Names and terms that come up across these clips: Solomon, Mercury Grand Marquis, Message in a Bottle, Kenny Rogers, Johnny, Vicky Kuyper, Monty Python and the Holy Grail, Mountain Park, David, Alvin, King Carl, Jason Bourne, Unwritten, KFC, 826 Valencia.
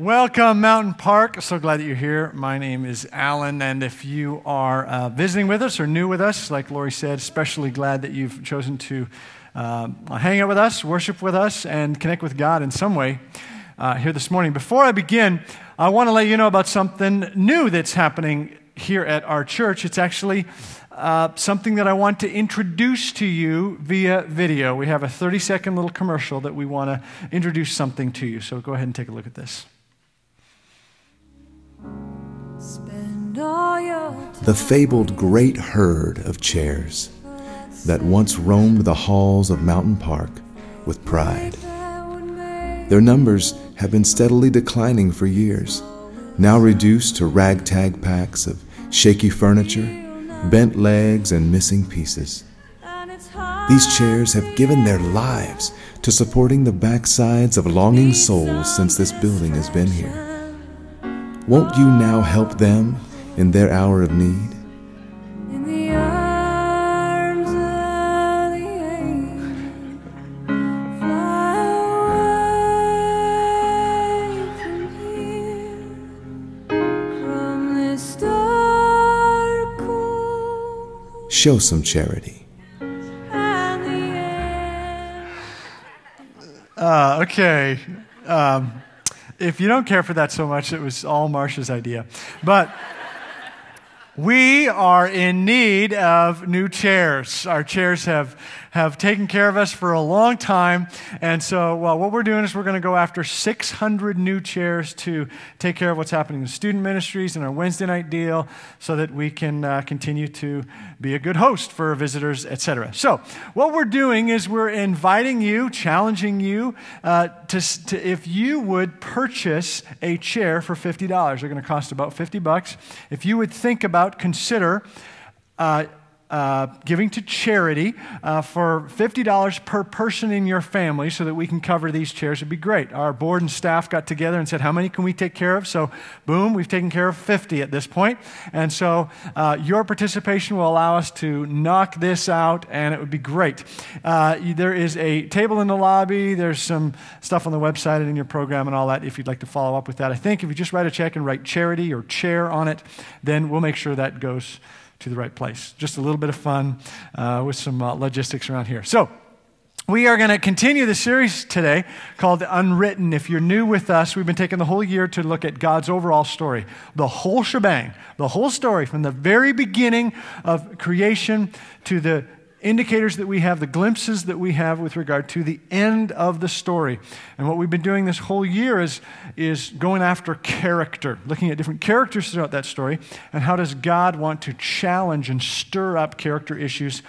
Welcome, Mountain Park. So glad that you're here. My name is Alan, and if you are visiting with us or new with us, like Lori said, especially glad that you've chosen to hang out with us, worship with us, and connect with God in some way here this morning. Before I begin, I want to let you know about something new that's happening here at our church. It's actually something that I want to introduce to you via video. We have a 30-second little commercial that we want to introduce something to you. So go ahead and take a look at this. The fabled great herd of chairs that once roamed the halls of Mountain Park with pride. Their numbers have been steadily declining for years, now reduced to ragtag packs of shaky furniture, bent legs, and missing pieces. These chairs have given their lives to supporting the backsides of longing souls since this building has been here. Won't you now help them in their hour of need? In the arms of the angel, fly away from here, from this dark cool. Show some charity. Okay. If you don't care for that so much, it was all Marsha's idea. But we are in need of new chairs. Our chairs have taken care of us for a long time. And so what we're doing is we're going to go after 600 new chairs to take care of what's happening in student ministries and our Wednesday night deal so that we can continue to be a good host for visitors, etc. So what we're doing is we're inviting you, challenging you, to if you would purchase a chair for $50. They're going to cost about $50. If you would think about, consider giving to charity for $50 per person in your family so that we can cover these chairs. It'd be great. Our board and staff got together and said, how many can we take care of? So, boom, we've taken care of 50 at this point. And so your participation will allow us to knock this out, and it would be great. There is a table in the lobby. There's some stuff on the website and in your program and all that if you'd like to follow up with that. I think if you just write a check and write charity or chair on it, then we'll make sure that goes to the right place. Just a little bit of fun with some logistics around here. So we are going to continue the series today called Unwritten. If you're new with us, we've been taking the whole year to look at God's overall story, the whole shebang, the whole story from the very beginning of creation to the indicators that we have, the glimpses that we have with regard to the end of the story. And what we've been doing this whole year is going after character, looking at different characters throughout that story, and how does God want to challenge and stir up character issues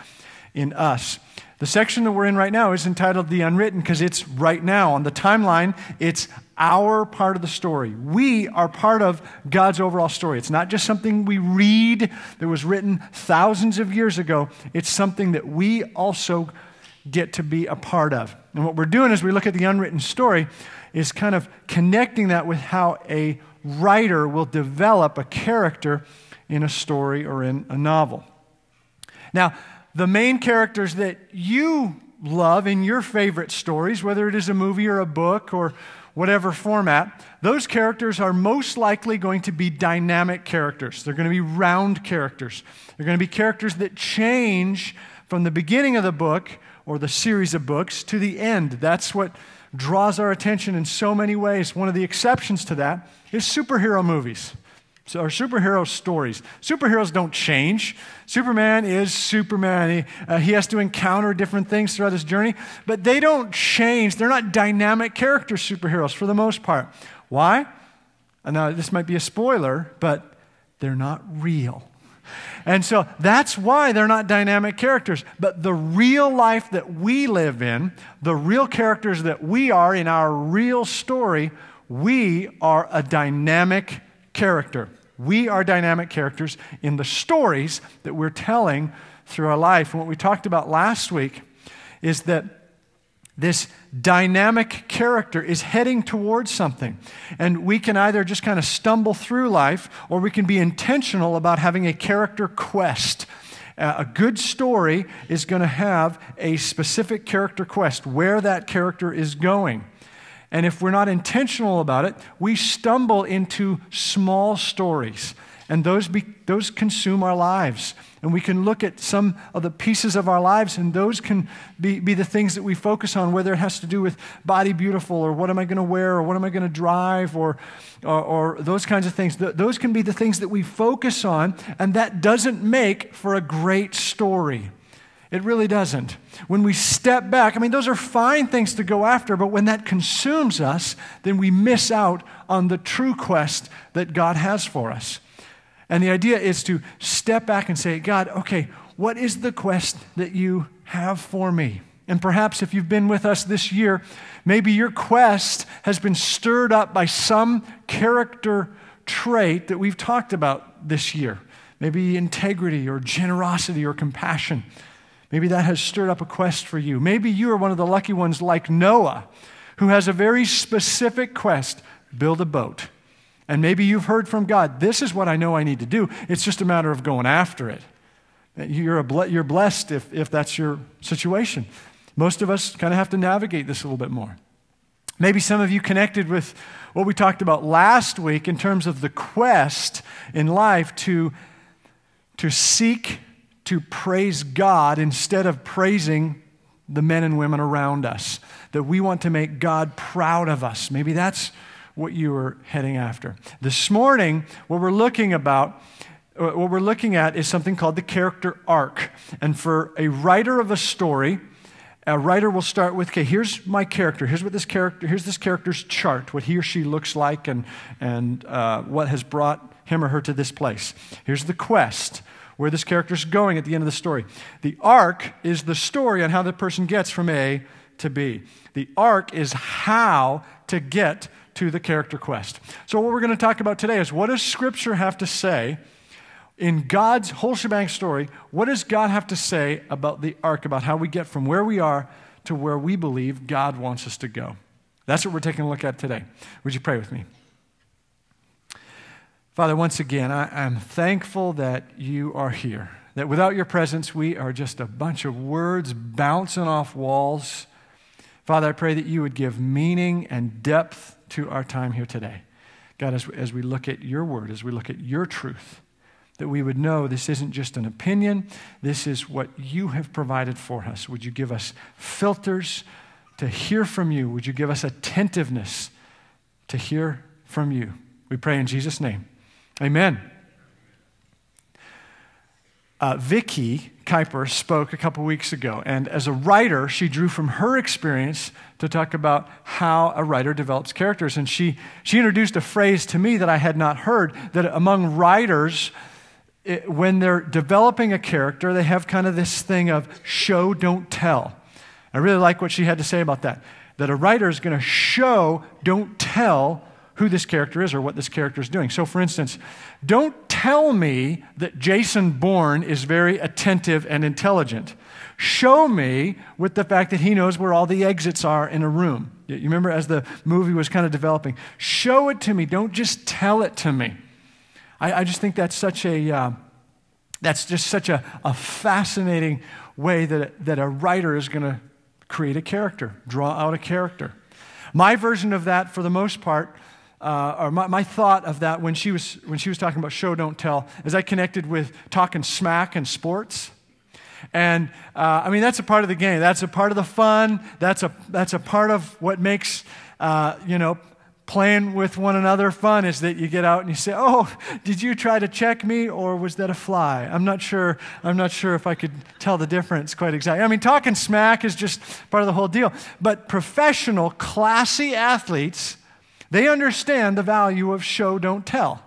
in us. The section that we're in right now is entitled The Unwritten because it's right now. On the timeline, it's our part of the story. We are part of God's overall story. It's not just something we read that was written thousands of years ago. It's something that we also get to be a part of. And what we're doing as we look at the unwritten story is kind of connecting that with how a writer will develop a character in a story or in a novel. Now, the main characters that you love in your favorite stories, whether it is a movie or a book or whatever format, those characters are most likely going to be dynamic characters. They're going to be round characters. They're going to be characters that change from the beginning of the book or the series of books to the end. That's what draws our attention in so many ways. One of the exceptions to that is superhero movies. So our superhero stories. Superheroes don't change. Superman is Superman. He has to encounter different things throughout his journey, but they don't change. They're not dynamic character superheroes for the most part. Why? Now, this might be a spoiler, but they're not real. And so that's why they're not dynamic characters. But the real life that we live in, the real characters that we are in our real story, we are a dynamic character. We are dynamic characters in the stories that we're telling through our life. And what we talked about last week is that this dynamic character is heading towards something. And we can either just kind of stumble through life, or we can be intentional about having a character quest. A good story is going to have a specific character quest, where that character is going. And if we're not intentional about it, we stumble into small stories. And those consume our lives. And we can look at some of the pieces of our lives, and those can be the things that we focus on, whether it has to do with body beautiful, or what am I going to wear, or what am I going to drive, or those kinds of things. Those can be the things that we focus on, and that doesn't make for a great story. It really doesn't. When we step back, I mean, those are fine things to go after, but when that consumes us, then we miss out on the true quest that God has for us. And the idea is to step back and say, God, okay, what is the quest that you have for me? And perhaps if you've been with us this year, maybe your quest has been stirred up by some character trait that we've talked about this year. Maybe integrity or generosity or compassion. Maybe that has stirred up a quest for you. Maybe you are one of the lucky ones like Noah, who has a very specific quest: build a boat. And maybe you've heard from God, this is what I know I need to do. It's just a matter of going after it. You're blessed if that's your situation. Most of us kind of have to navigate this a little bit more. Maybe some of you connected with what we talked about last week in terms of the quest in life to seek to praise God instead of praising the men and women around us, that we want to make God proud of us. Maybe that's what you were heading after. This morning, what we're looking at is something called the character arc. And for a writer of a story, a writer will start with, okay, here's my character. Here's this character's chart, what he or she looks like and what has brought him or her to this place. Here's the quest, where this character's going at the end of the story. The arc is the story on how the person gets from A to B. The arc is how to get to the character quest. So what we're going to talk about today is, what does Scripture have to say in God's whole shebang story? What does God have to say about the arc, about how we get from where we are to where we believe God wants us to go? That's what we're taking a look at today. Would you pray with me? Father, once again, I'm thankful that you are here, that without your presence, we are just a bunch of words bouncing off walls. Father, I pray that you would give meaning and depth to our time here today. God, as we look at your word, as we look at your truth, that we would know this isn't just an opinion, this is what you have provided for us. Would you give us filters to hear from you? Would you give us attentiveness to hear from you? We pray in Jesus' name. Amen. Vicky Kuyper spoke a couple weeks ago, and as a writer, she drew from her experience to talk about how a writer develops characters. And she introduced a phrase to me that I had not heard, that among writers, when they're developing a character, they have kind of this thing of show, don't tell. I really like what she had to say about that, that a writer is going to show, don't tell, who this character is or what this character is doing. So for instance, don't tell me that Jason Bourne is very attentive and intelligent. Show me with the fact that he knows where all the exits are in a room. You remember as the movie was kind of developing, show it to me, don't just tell it to me. I just think that's such a fascinating way that a writer is going to create a character, draw out a character. My version of that, for the most part, or my thought of that when she was talking about show, don't tell, is I connected with talking smack and sports. And I mean, that's a part of the game. That's a part of the fun. That's a part of what makes, playing with one another fun, is that you get out and you say, oh, did you try to check me, or was that a fly? I'm not sure if I could tell the difference quite exactly. I mean, talking smack is just part of the whole deal. But professional, classy athletes, they understand the value of show, don't tell.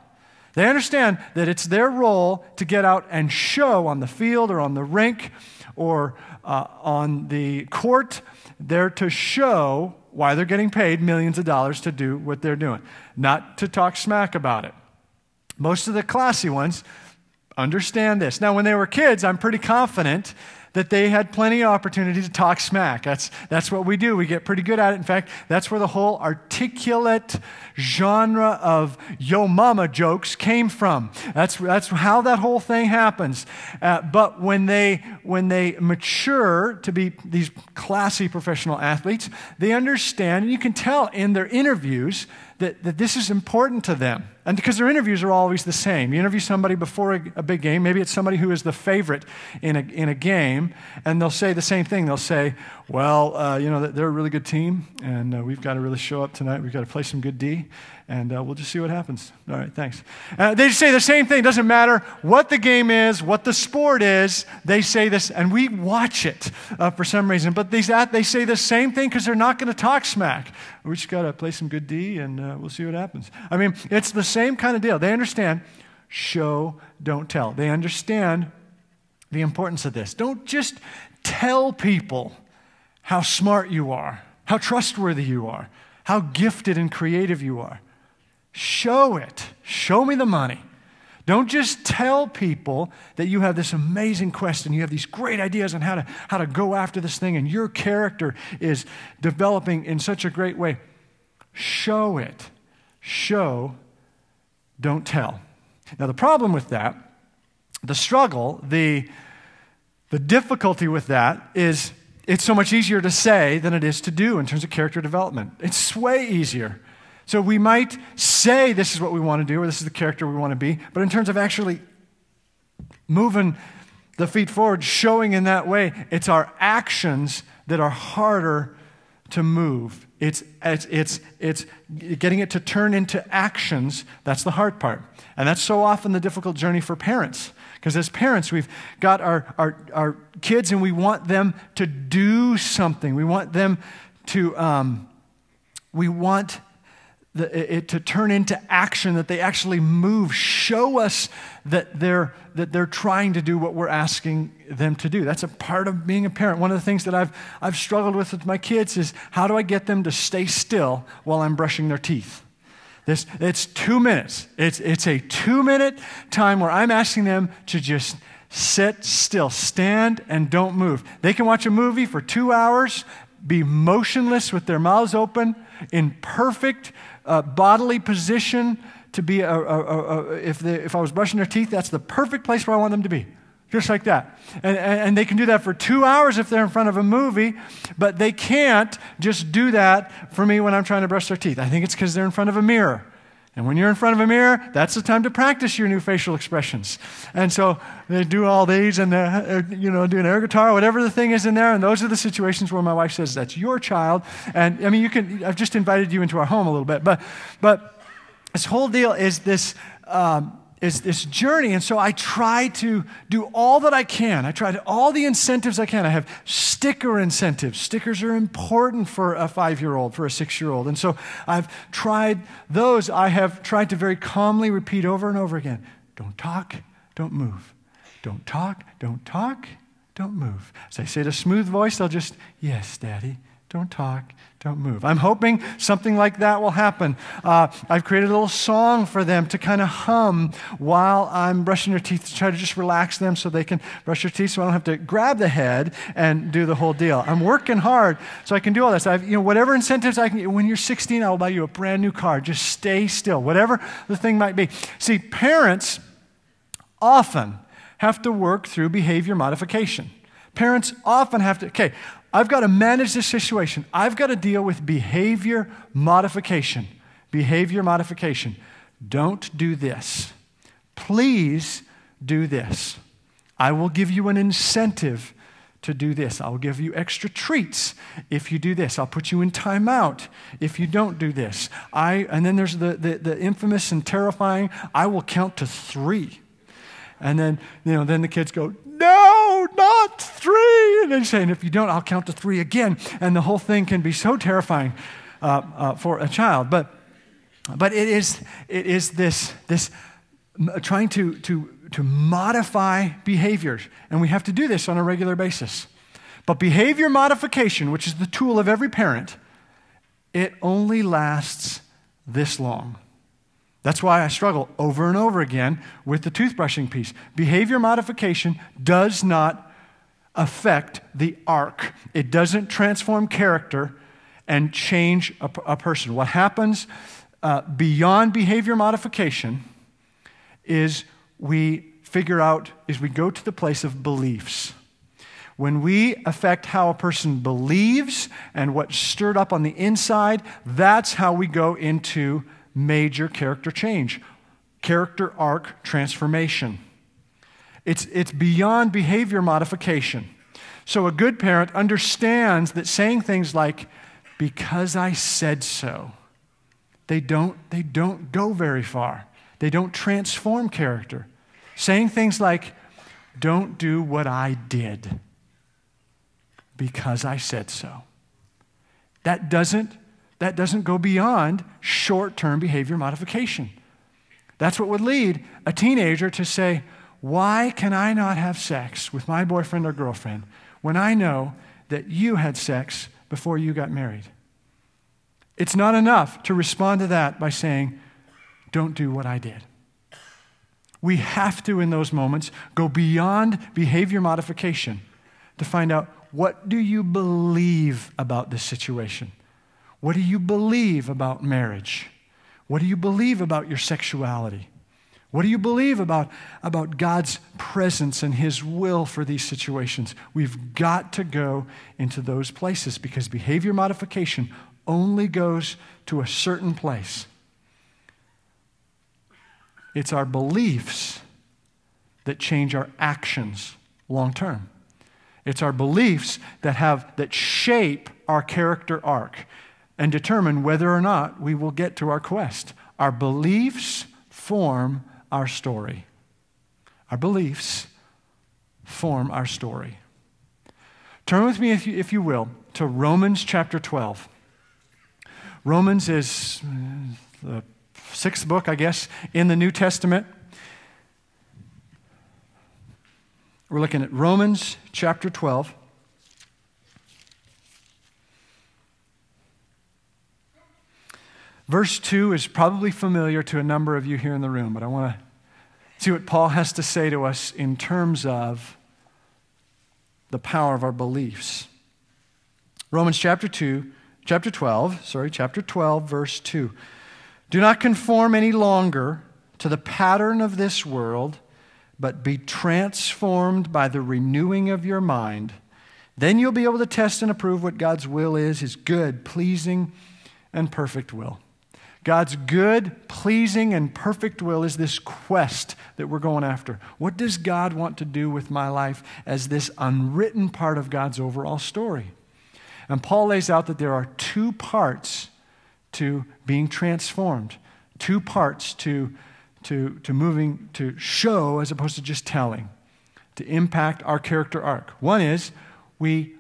They understand that it's their role to get out and show on the field or on the rink or on the court. They're to show why they're getting paid millions of dollars to do what they're doing, not to talk smack about it. Most of the classy ones understand this. Now, when they were kids, I'm pretty confident that they had plenty of opportunity to talk smack. That's what we do. We get pretty good at it. In fact, that's where the whole articulate genre of yo mama jokes came from. That's how that whole thing happens. But when they mature to be these classy professional athletes, they understand, and you can tell in their interviews that this is important to them. And because their interviews are always the same. You interview somebody before a big game, maybe it's somebody who is the favorite in a game, and they'll say the same thing. They'll say, well, they're a really good team, and we've got to really show up tonight. We've got to play some good D, and we'll just see what happens. All right, thanks. They say the same thing. It doesn't matter what the game is, what the sport is. They say this, and we watch it for some reason. But they say the same thing because they're not going to talk smack. We just got to play some good D, and we'll see what happens. I mean, it's the same kind of deal. They understand show, don't tell. They understand the importance of this. Don't just tell people how smart you are, how trustworthy you are, how gifted and creative you are. Show it. Show me the money. Don't just tell people that you have this amazing quest and you have these great ideas on how to go after this thing and your character is developing in such a great way. Show it. Show, don't tell. Now, the problem with that, the struggle, the difficulty with that is it's so much easier to say than it is to do in terms of character development. It's way easier. So we might say this is what we want to do or this is the character we want to be, but in terms of actually moving the feet forward, showing in that way, it's our actions that are harder to move. It's getting it to turn into actions. That's the hard part. And that's so often the difficult journey for parents. Because as parents, we've got our kids and we want them to do something. We want them to, it to turn into action, that they actually move, show us that they're trying to do what we're asking them to do. That's a part of being a parent. One of the things that I've struggled with my kids is how do I get them to stay still while I'm brushing their teeth? It's 2 minutes. It's a 2-minute time where I'm asking them to just sit still, stand and don't move. They can watch a movie for 2 hours, be motionless with their mouths open, in perfect bodily position to be, if I was brushing their teeth, that's the perfect place where I want them to be. Just like that. And they can do that for 2 hours if they're in front of a movie, but they can't just do that for me when I'm trying to brush their teeth. I think it's because they're in front of a mirror. And when you're in front of a mirror, that's the time to practice your new facial expressions. And so they do all these and they're, doing air guitar, whatever the thing is in there. And those are the situations where my wife says, that's your child. And I mean, I've just invited you into our home a little bit, but this whole deal is this journey. And so I try to do all that I can. I try to all the incentives I can. I have sticker incentives. Stickers are important for a 5-year-old, for a 6-year-old. And so I've tried those. I have tried to very calmly repeat over and over again. Don't talk, don't move. Don't talk, don't talk, don't move. As I say it in a smooth voice, they'll just, yes, Daddy, don't talk, don't move. I'm hoping something like that will happen. I've created a little song for them to kind of hum while I'm brushing their teeth to try to just relax them so they can brush their teeth so I don't have to grab the head and do the whole deal. I'm working hard so I can do all this. I've, whatever incentives I can, when you're 16, I will buy you a brand new car. Just stay still, whatever the thing might be. See, parents often have to work through behavior modification. Parents often have to, I've got to manage this situation. I've got to deal with behavior modification. Behavior modification. Don't do this. Please do this. I will give you an incentive to do this. I'll give you extra treats if you do this. I'll put you in timeout if you don't do this. And then there's the infamous and terrifying, I will count to 3. And then, then the kids go, no, not 3. And then saying, if you don't, I'll count to 3 again. And the whole thing can be so terrifying for a child. But it is this trying to modify behaviors. And we have to do this on a regular basis. But behavior modification, which is the tool of every parent, it only lasts this long. That's why I struggle over and over again with the toothbrushing piece. Behavior modification does not affect the arc. It doesn't transform character and change a person. What happens beyond behavior modification is we go to the place of beliefs. When we affect how a person believes and what's stirred up on the inside, that's how we go into major character change, character arc transformation. It's beyond behavior modification. So a good parent understands that saying things like, "Because I said so," they don't go very far. They don't transform character. Saying things like, "Don't do what I did because I said so," that doesn't go beyond short-term behavior modification. That's what would lead a teenager to say, "Why can I not have sex with my boyfriend or girlfriend when I know that you had sex before you got married?" It's not enough to respond to that by saying, "Don't do what I did." We have to, in those moments, go beyond behavior modification to find out, what do you believe about this situation? What do you believe about marriage? What do you believe about your sexuality? What do you believe about God's presence and His will for these situations? We've got to go into those places, because behavior modification only goes to a certain place. It's our beliefs that change our actions long-term. It's our beliefs that shape our character arc and determine whether or not we will get to our quest. Our beliefs form our story. Our beliefs form our story. Turn with me, if you will, to Romans chapter 12. Romans is the sixth book, I guess, in the New Testament. We're looking at Romans chapter 12. Verse 2 is probably familiar to a number of you here in the room, but I want to see what Paul has to say to us in terms of the power of our beliefs. Romans chapter 12, verse 2. "Do not conform any longer to the pattern of this world, but be transformed by the renewing of your mind. Then you'll be able to test and approve what God's will is, His good, pleasing, and perfect will." God's good, pleasing, and perfect will is this quest that we're going after. What does God want to do with my life as this unwritten part of God's overall story? And Paul lays out that there are two parts to being transformed, two parts to moving, to show as opposed to just telling, to impact our character arc. One is we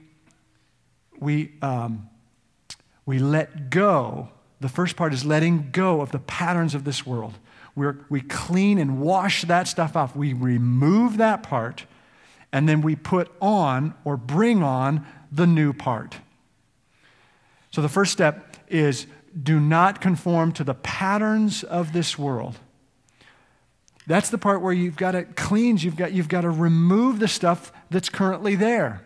let go. The first part is letting go of the patterns of this world. We clean and wash that stuff off. We remove that part, and then we put on or bring on the new part. So the first step is, do not conform to the patterns of this world. That's the part where you've got to cleanse. You've got to remove the stuff that's currently there.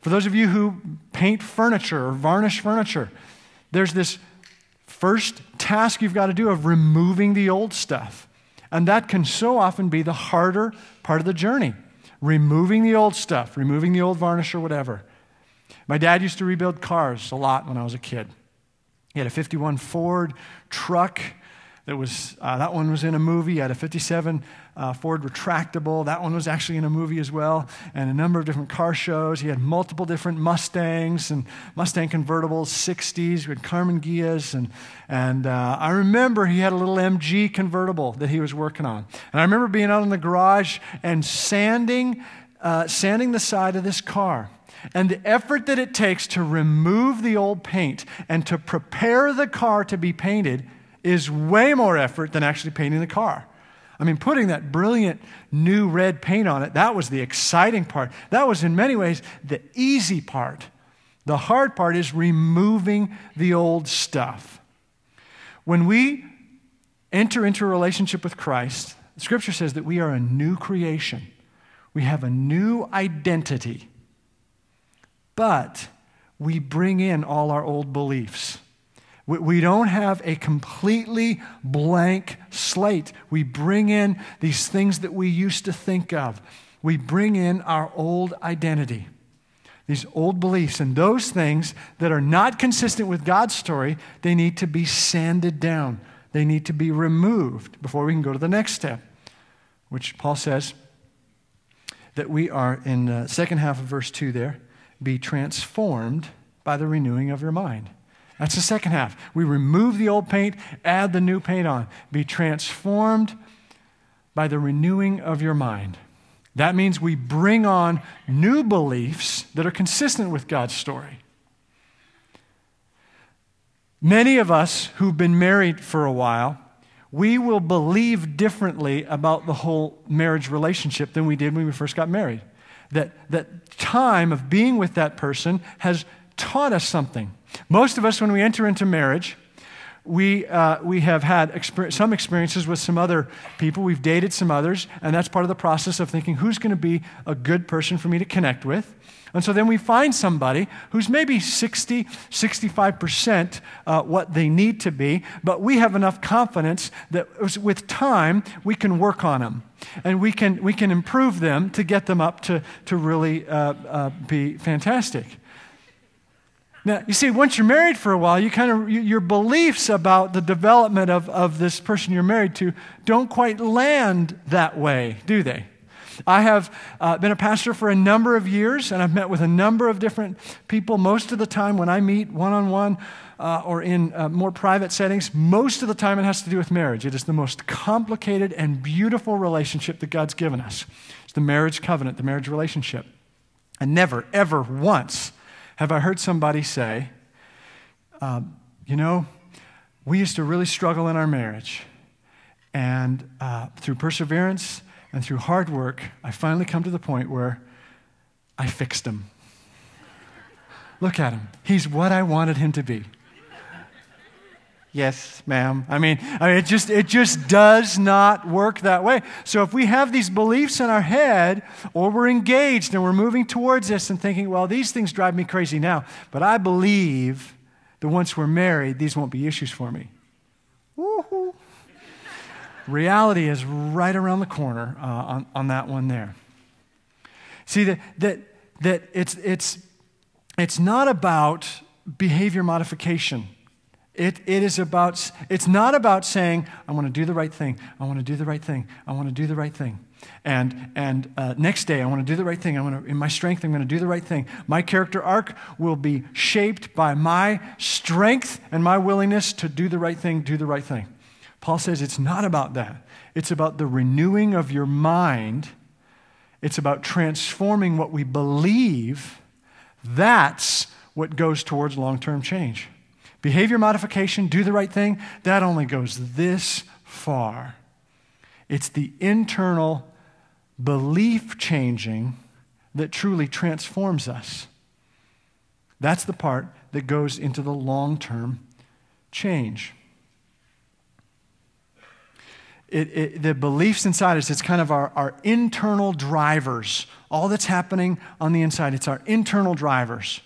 For those of you who paint furniture or varnish furniture, there's this first task you've got to do of removing the old stuff. And that can so often be the harder part of the journey. Removing the old stuff, removing the old varnish or whatever. My dad used to rebuild cars a lot when I was a kid. He had a 51 Ford truck that was, that one was in a movie. He had a 57 Ford retractable. That one was actually in a movie as well, and a number of different car shows. He had multiple different Mustangs and Mustang convertibles, 60s. We had Carmen Gias, and I remember he had a little MG convertible that he was working on. And I remember being out in the garage and sanding the side of this car. And the effort that it takes to remove the old paint and to prepare the car to be painted is way more effort than actually painting the car. I mean, putting that brilliant new red paint on it, that was the exciting part. That was, in many ways, the easy part. The hard part is removing the old stuff. When we enter into a relationship with Christ, Scripture says that we are a new creation. We have a new identity. but we bring in all our old beliefs. We don't have a completely blank slate. We bring in these things that we used to think of. We bring in our old identity, these old beliefs. And those things that are not consistent with God's story, they need to be sanded down. They need to be removed before we can go to the next step, which Paul says that we are, in the second half of verse 2 there, be transformed by the renewing of your mind. That's the second half. We remove the old paint, add the new paint on. Be transformed by the renewing of your mind. That means we bring on new beliefs that are consistent with God's story. Many of us who've been married for a while, we will believe differently about the whole marriage relationship than we did when we first got married. That time of being with that person has taught us something. Most of us, when we enter into marriage, we have had some experiences with some other people. We've dated some others, and that's part of the process of thinking, who's going to be a good person for me to connect with? And so then we find somebody who's maybe 60, 65% what they need to be, but we have enough confidence that with time, we can work on them. And we can improve them to get them up to really be fantastic. Now, you see, once you're married for a while, your beliefs about the development of this person you're married to don't quite land that way, do they? I have been a pastor for a number of years, and I've met with a number of different people. Most of the time when I meet one-on-one or in more private settings, most of the time it has to do with marriage. It is the most complicated and beautiful relationship that God's given us. It's the marriage covenant, the marriage relationship. And never, ever once have I heard somebody say, we used to really struggle in our marriage, and through perseverance and through hard work, I finally come to the point where I fixed him. Look at him. He's what I wanted him to be. Yes, ma'am. I mean, it just does not work that way. So if we have these beliefs in our head, or we're engaged and we're moving towards this and thinking, well, these things drive me crazy now, but I believe that once we're married, these won't be issues for me. Woo-hoo. Reality is right around the corner on that one there. See, that it's not about behavior modification. It's not about saying, I want to do the right thing, I want to do the right thing, I want to do the right thing. And next day, I want to do the right thing, in my strength, I'm going to do the right thing. My character arc will be shaped by my strength and my willingness to do the right thing. Paul says it's not about that. It's about the renewing of your mind. It's about transforming what we believe. That's what goes towards long-term change. Behavior modification, do the right thing, that only goes this far. It's the internal belief changing that truly transforms us. That's the part that goes into the long-term change. The beliefs inside us, it's kind of our internal drivers. All that's happening on the inside, it's our internal drivers.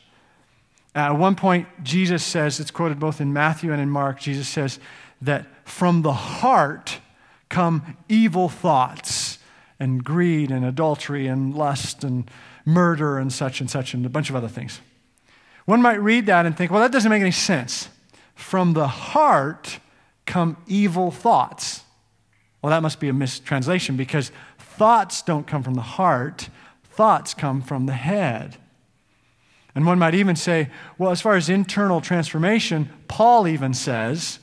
At one point, Jesus says, it's quoted both in Matthew and in Mark, Jesus says that from the heart come evil thoughts and greed and adultery and lust and murder and such and a bunch of other things. One might read that and think, well, that doesn't make any sense. From the heart come evil thoughts. Well, that must be a mistranslation because thoughts don't come from the heart. Thoughts come from the head. And one might even say, well, as far as internal transformation, Paul even says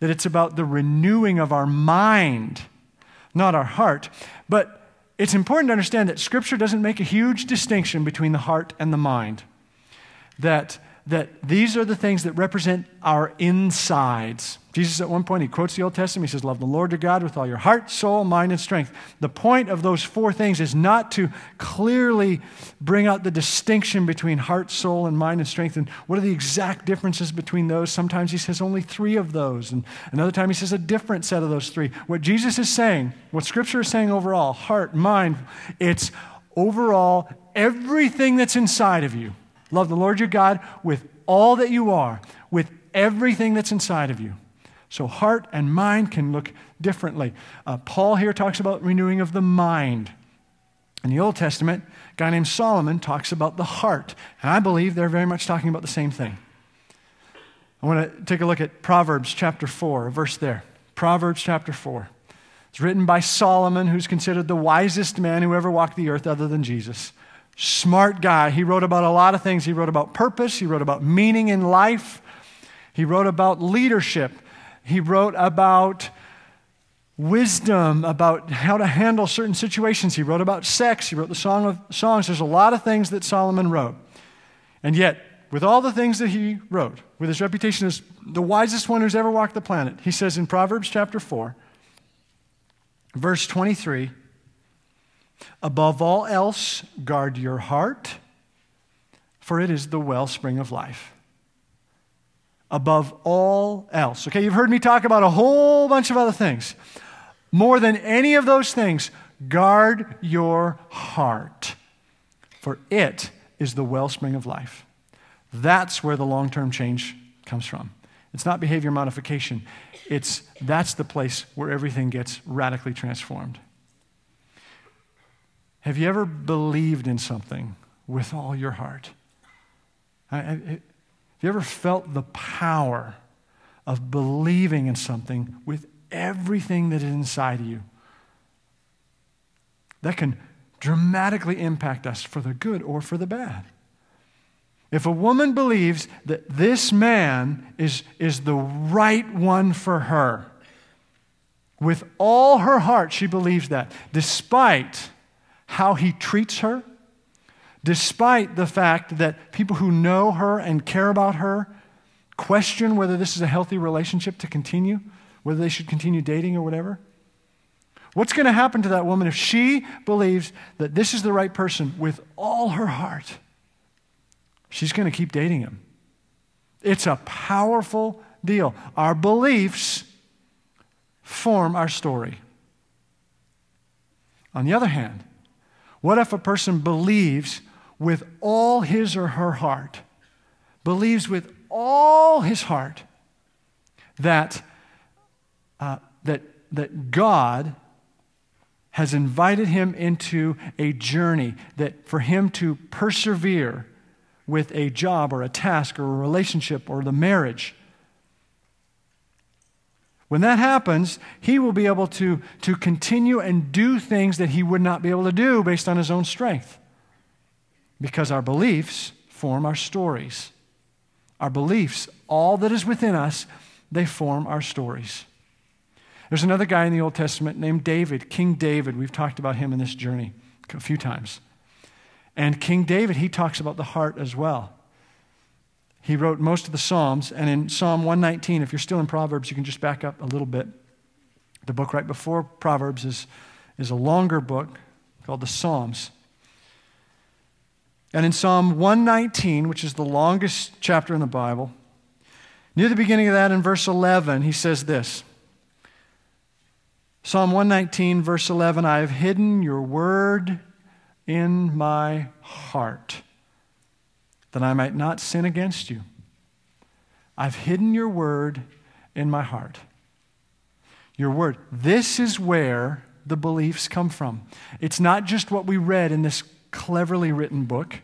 that it's about the renewing of our mind, not our heart. But it's important to understand that Scripture doesn't make a huge distinction between the heart and the mind. That these are the things that represent our insides. Jesus, at one point, he quotes the Old Testament. He says, love the Lord your God with all your heart, soul, mind, and strength. The point of those four things is not to clearly bring out the distinction between heart, soul, and mind, and strength. And what are the exact differences between those? Sometimes he says only three of those. And another time he says a different set of those three. What Jesus is saying, what Scripture is saying overall, heart, mind, it's overall everything that's inside of you. Love the Lord your God with all that you are, with everything that's inside of you. So heart and mind can look differently. Paul here talks about renewing of the mind. In the Old Testament, a guy named Solomon talks about the heart. And I believe they're very much talking about the same thing. I want to take a look at Proverbs chapter 4, a verse there. Proverbs chapter 4. It's written by Solomon, who's considered the wisest man who ever walked the earth other than Jesus. Smart guy. He wrote about a lot of things. He wrote about purpose. He wrote about meaning in life. He wrote about leadership. He wrote about wisdom, about how to handle certain situations. He wrote about sex. He wrote the Song of Songs. There's a lot of things that Solomon wrote. And yet, with all the things that he wrote, with his reputation as the wisest one who's ever walked the planet, he says in Proverbs chapter 4, verse 23, above all else, guard your heart, for it is the wellspring of life. Above all else. Okay, you've heard me talk about a whole bunch of other things. More than any of those things, guard your heart, for it is the wellspring of life. That's where the long-term change comes from. It's not behavior modification. That's the place where everything gets radically transformed. Have you ever believed in something with all your heart? Have you ever felt the power of believing in something with everything that is inside of you? That can dramatically impact us for the good or for the bad. If a woman believes that this man is the right one for her, with all her heart she believes that, despite how he treats her, despite the fact that people who know her and care about her question whether this is a healthy relationship to continue, whether they should continue dating or whatever. What's going to happen to that woman if she believes that this is the right person with all her heart? She's going to keep dating him. It's a powerful deal. Our beliefs form our story. On the other hand, what if a person believes with all his or her heart, that, that God has invited him into a journey, that for him to persevere with a job or a task or a relationship or the marriage. When that happens, he will be able to continue and do things that he would not be able to do based on his own strength. Because our beliefs form our stories. Our beliefs, all that is within us, they form our stories. There's another guy in the Old Testament named David, King David. We've talked about him in this journey a few times. And King David, he talks about the heart as well. He wrote most of the Psalms, and in Psalm 119, if you're still in Proverbs, you can just back up a little bit. The book right before Proverbs is a longer book called the Psalms. And in Psalm 119, which is the longest chapter in the Bible, near the beginning of that in verse 11, he says this. Psalm 119, verse 11, I have hidden your word in my heart, that I might not sin against you. I've hidden your word in my heart. Your word. This is where the beliefs come from. It's not just what we read in this cleverly written book.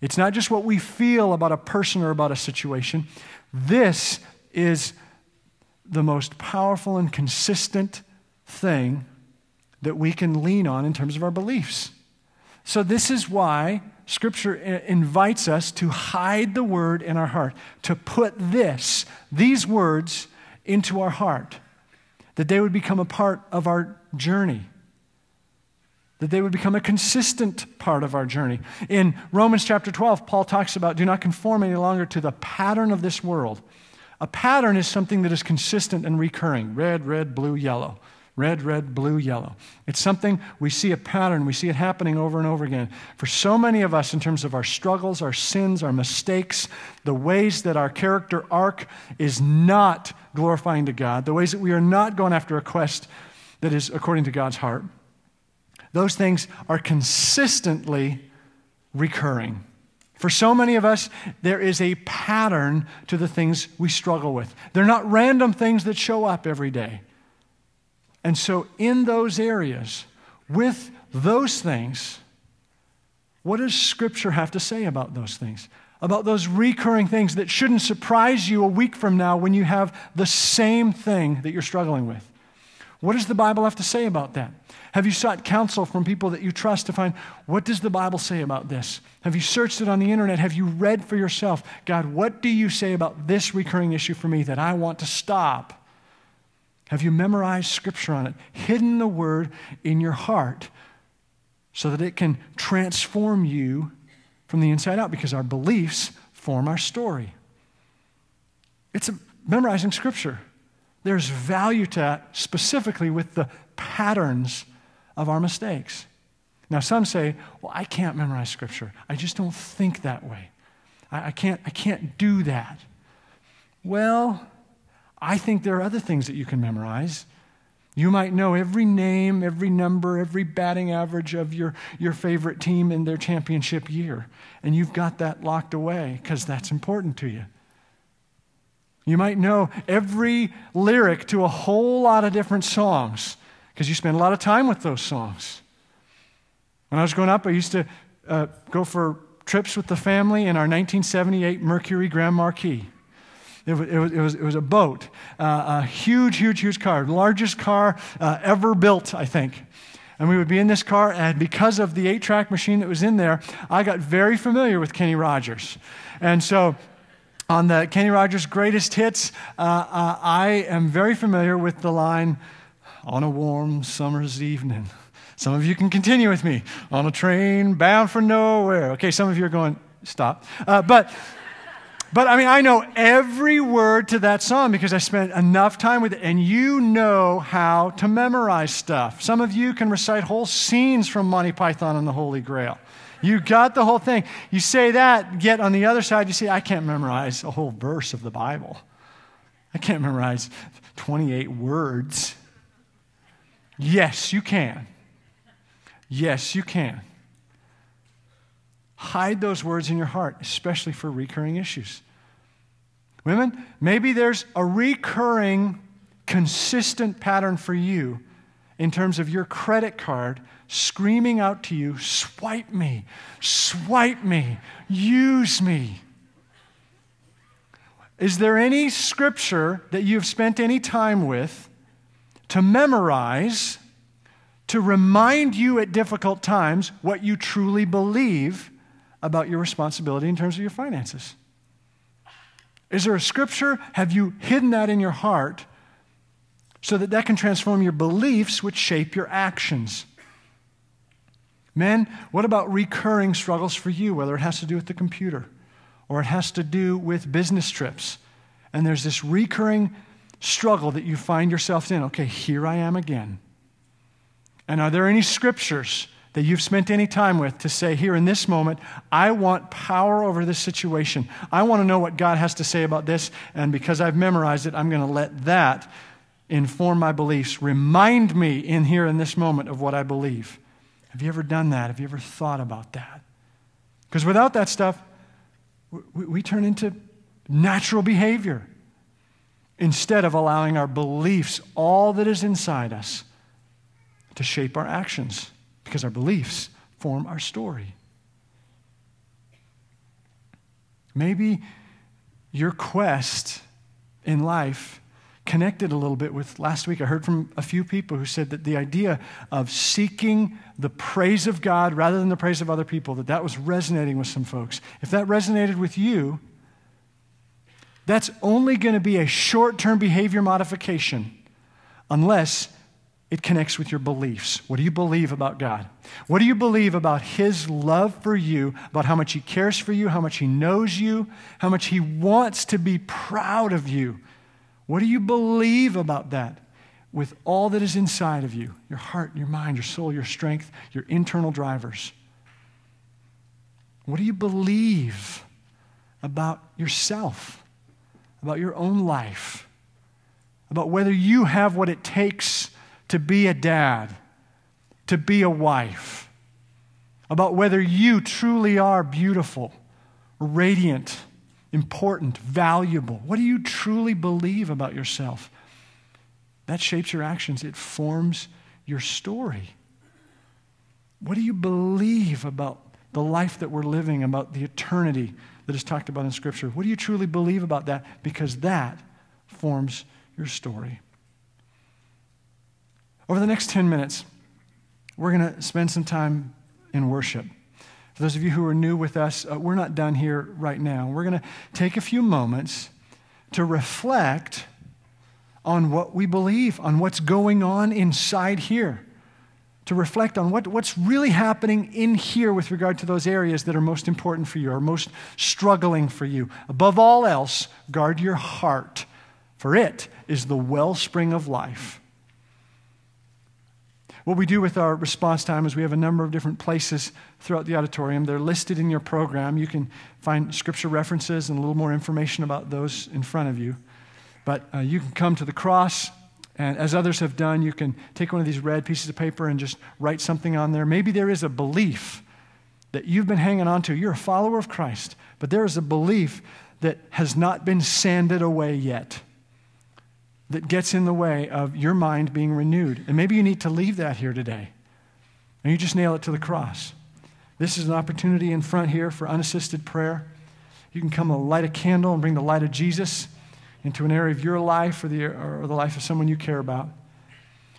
It's not just what we feel about a person or about a situation. This is the most powerful and consistent thing that we can lean on in terms of our beliefs. So this is why Scripture invites us to hide the word in our heart, to put these words into our heart, that they would become a part of our journey, that they would become a consistent part of our journey. In Romans chapter 12, Paul talks about do not conform any longer to the pattern of this world. A pattern is something that is consistent and recurring, red, red, blue, yellow. Red, red, blue, yellow. It's something we see a pattern. We see it happening over and over again. For so many of us in terms of our struggles, our sins, our mistakes, the ways that our character arc is not glorifying to God, the ways that we are not going after a quest that is according to God's heart, those things are consistently recurring. For so many of us, there is a pattern to the things we struggle with. They're not random things that show up every day. And so in those areas, with those things, what does Scripture have to say about those things? About those recurring things that shouldn't surprise you a week from now when you have the same thing that you're struggling with. What does the Bible have to say about that? Have you sought counsel from people that you trust to find, what does the Bible say about this? Have you searched it on the internet? Have you read for yourself, God, what do you say about this recurring issue for me that I want to stop? Have you memorized Scripture on it, hidden the Word in your heart so that it can transform you from the inside out, because our beliefs form our story? It's memorizing Scripture. There's value to that, specifically with the patterns of our mistakes. Now, some say, well, I can't memorize Scripture. I just don't think that way. I can't do that. Well, I think there are other things that you can memorize. You might know every name, every number, every batting average of your favorite team in their championship year, and you've got that locked away because that's important to you. You might know every lyric to a whole lot of different songs because you spend a lot of time with those songs. When I was growing up, I used to go for trips with the family in our 1978 Mercury Grand Marquis. It was a boat, a huge car, largest car ever built, I think. And we would be in this car, and because of the 8-track machine that was in there, I got very familiar with Kenny Rogers. And so on the Kenny Rogers Greatest Hits, I am very familiar with the line, on a warm summer's evening. Some of you can continue with me. On a train bound for nowhere. Okay, some of you are going, stop. But I mean, I know every word to that song because I spent enough time with it, and you know how to memorize stuff. Some of you can recite whole scenes from Monty Python and the Holy Grail. You got the whole thing. You say that, yet on the other side, you say, I can't memorize a whole verse of the Bible. I can't memorize 28 words. Yes, you can. Yes, you can. Hide those words in your heart, especially for recurring issues. Women, maybe there's a recurring, consistent pattern for you in terms of your credit card screaming out to you, swipe me, use me. Is there any Scripture that you've spent any time with to memorize, to remind you at difficult times what you truly believe about your responsibility in terms of your finances? Is there a Scripture? Have you hidden that in your heart so that that can transform your beliefs, which shape your actions? Men, what about recurring struggles for you, whether it has to do with the computer or it has to do with business trips? And there's this recurring struggle that you find yourself in. Okay, here I am again. And are there any Scriptures that you've spent any time with to say, here in this moment, I want power over this situation. I want to know what God has to say about this, and because I've memorized it, I'm going to let that inform my beliefs, remind me in here in this moment of what I believe. Have you ever done that? Have you ever thought about that? Because without that stuff, we turn into natural behavior instead of allowing our beliefs, all that is inside us, to shape our actions, because our beliefs form our story. Maybe your quest in life connected a little bit with last week. I heard from a few people who said that the idea of seeking the praise of God rather than the praise of other people, that was resonating with some folks. If that resonated with you, that's only going to be a short-term behavior modification unless it connects with your beliefs. What do you believe about God? What do you believe about His love for you, about how much He cares for you, how much He knows you, how much He wants to be proud of you? What do you believe about that with all that is inside of you? Your heart, your mind, your soul, your strength, your internal drivers. What do you believe about yourself, about your own life, about whether you have what it takes to be a dad, to be a wife, about whether you truly are beautiful radiant, important, valuable? What do you truly believe about yourself? That shapes your actions. It forms your story. What do you believe about the life that we're living, about the eternity that is talked about in Scripture? What do you truly believe about that? Because that forms your story. Over the next 10 minutes, we're going to spend some time in worship. For those of you who are new with us, we're not done here right now. We're going to take a few moments to reflect on what we believe, on what's going on inside here, to reflect on what's really happening in here with regard to those areas that are most important for you, are most struggling for you. Above all else, guard your heart, for it is the wellspring of life. What we do with our response time is we have a number of different places throughout the auditorium. They're listed in your program. You can find Scripture references and a little more information about those in front of you. But you can come to the cross, and as others have done, you can take one of these red pieces of paper and just write something on there. Maybe there is a belief that you've been hanging on to. You're a follower of Christ, but there is a belief that has not been sanded away yet, that gets in the way of your mind being renewed. And maybe you need to leave that here today, and you just nail it to the cross. This is an opportunity in front here for unassisted prayer. You can come and light a candle and bring the light of Jesus into an area of your life or the life of someone you care about.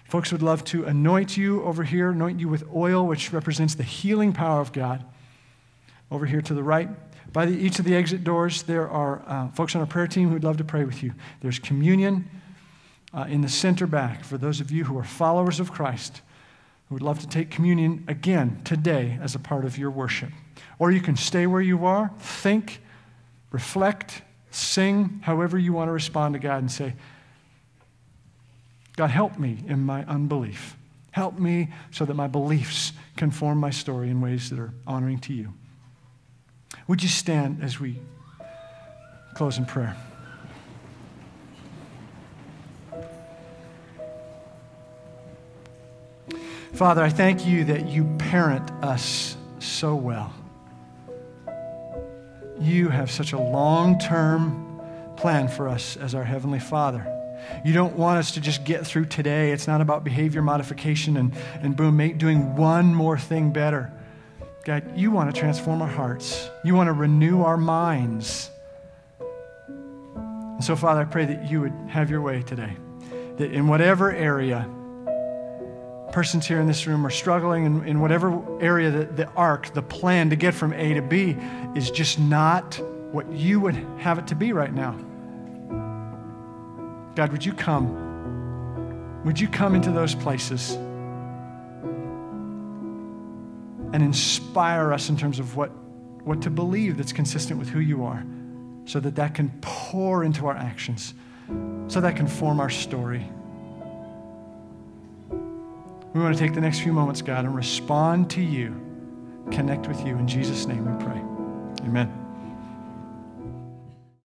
Folks would love to anoint you over here, anoint you with oil, which represents the healing power of God. Over here to the right, by each of the exit doors, there are folks on our prayer team who would love to pray with you. There's communion in the center back for those of you who are followers of Christ, who would love to take communion again today as a part of your worship. Or you can stay where you are, think, reflect, sing, however you want to respond to God, and say, God, help me in my unbelief. Help me so that my beliefs can form my story in ways that are honoring to you. Would you stand as we close in prayer? Father, I thank you that you parent us so well. You have such a long-term plan for us as our Heavenly Father. You don't want us to just get through today. It's not about behavior modification and boom, doing one more thing better. God, you want to transform our hearts. You want to renew our minds. And so, Father, I pray that you would have your way today, that in whatever area persons here in this room are struggling, in whatever area the arc, the plan to get from A to B is just not what you would have it to be right now. God, would you come? Would you come into those places and inspire us in terms of what to believe that's consistent with who you are, so that that can pour into our actions, so that can form our story. We want to take the next few moments, God, and respond to you, connect with you. In Jesus' name we pray. Amen.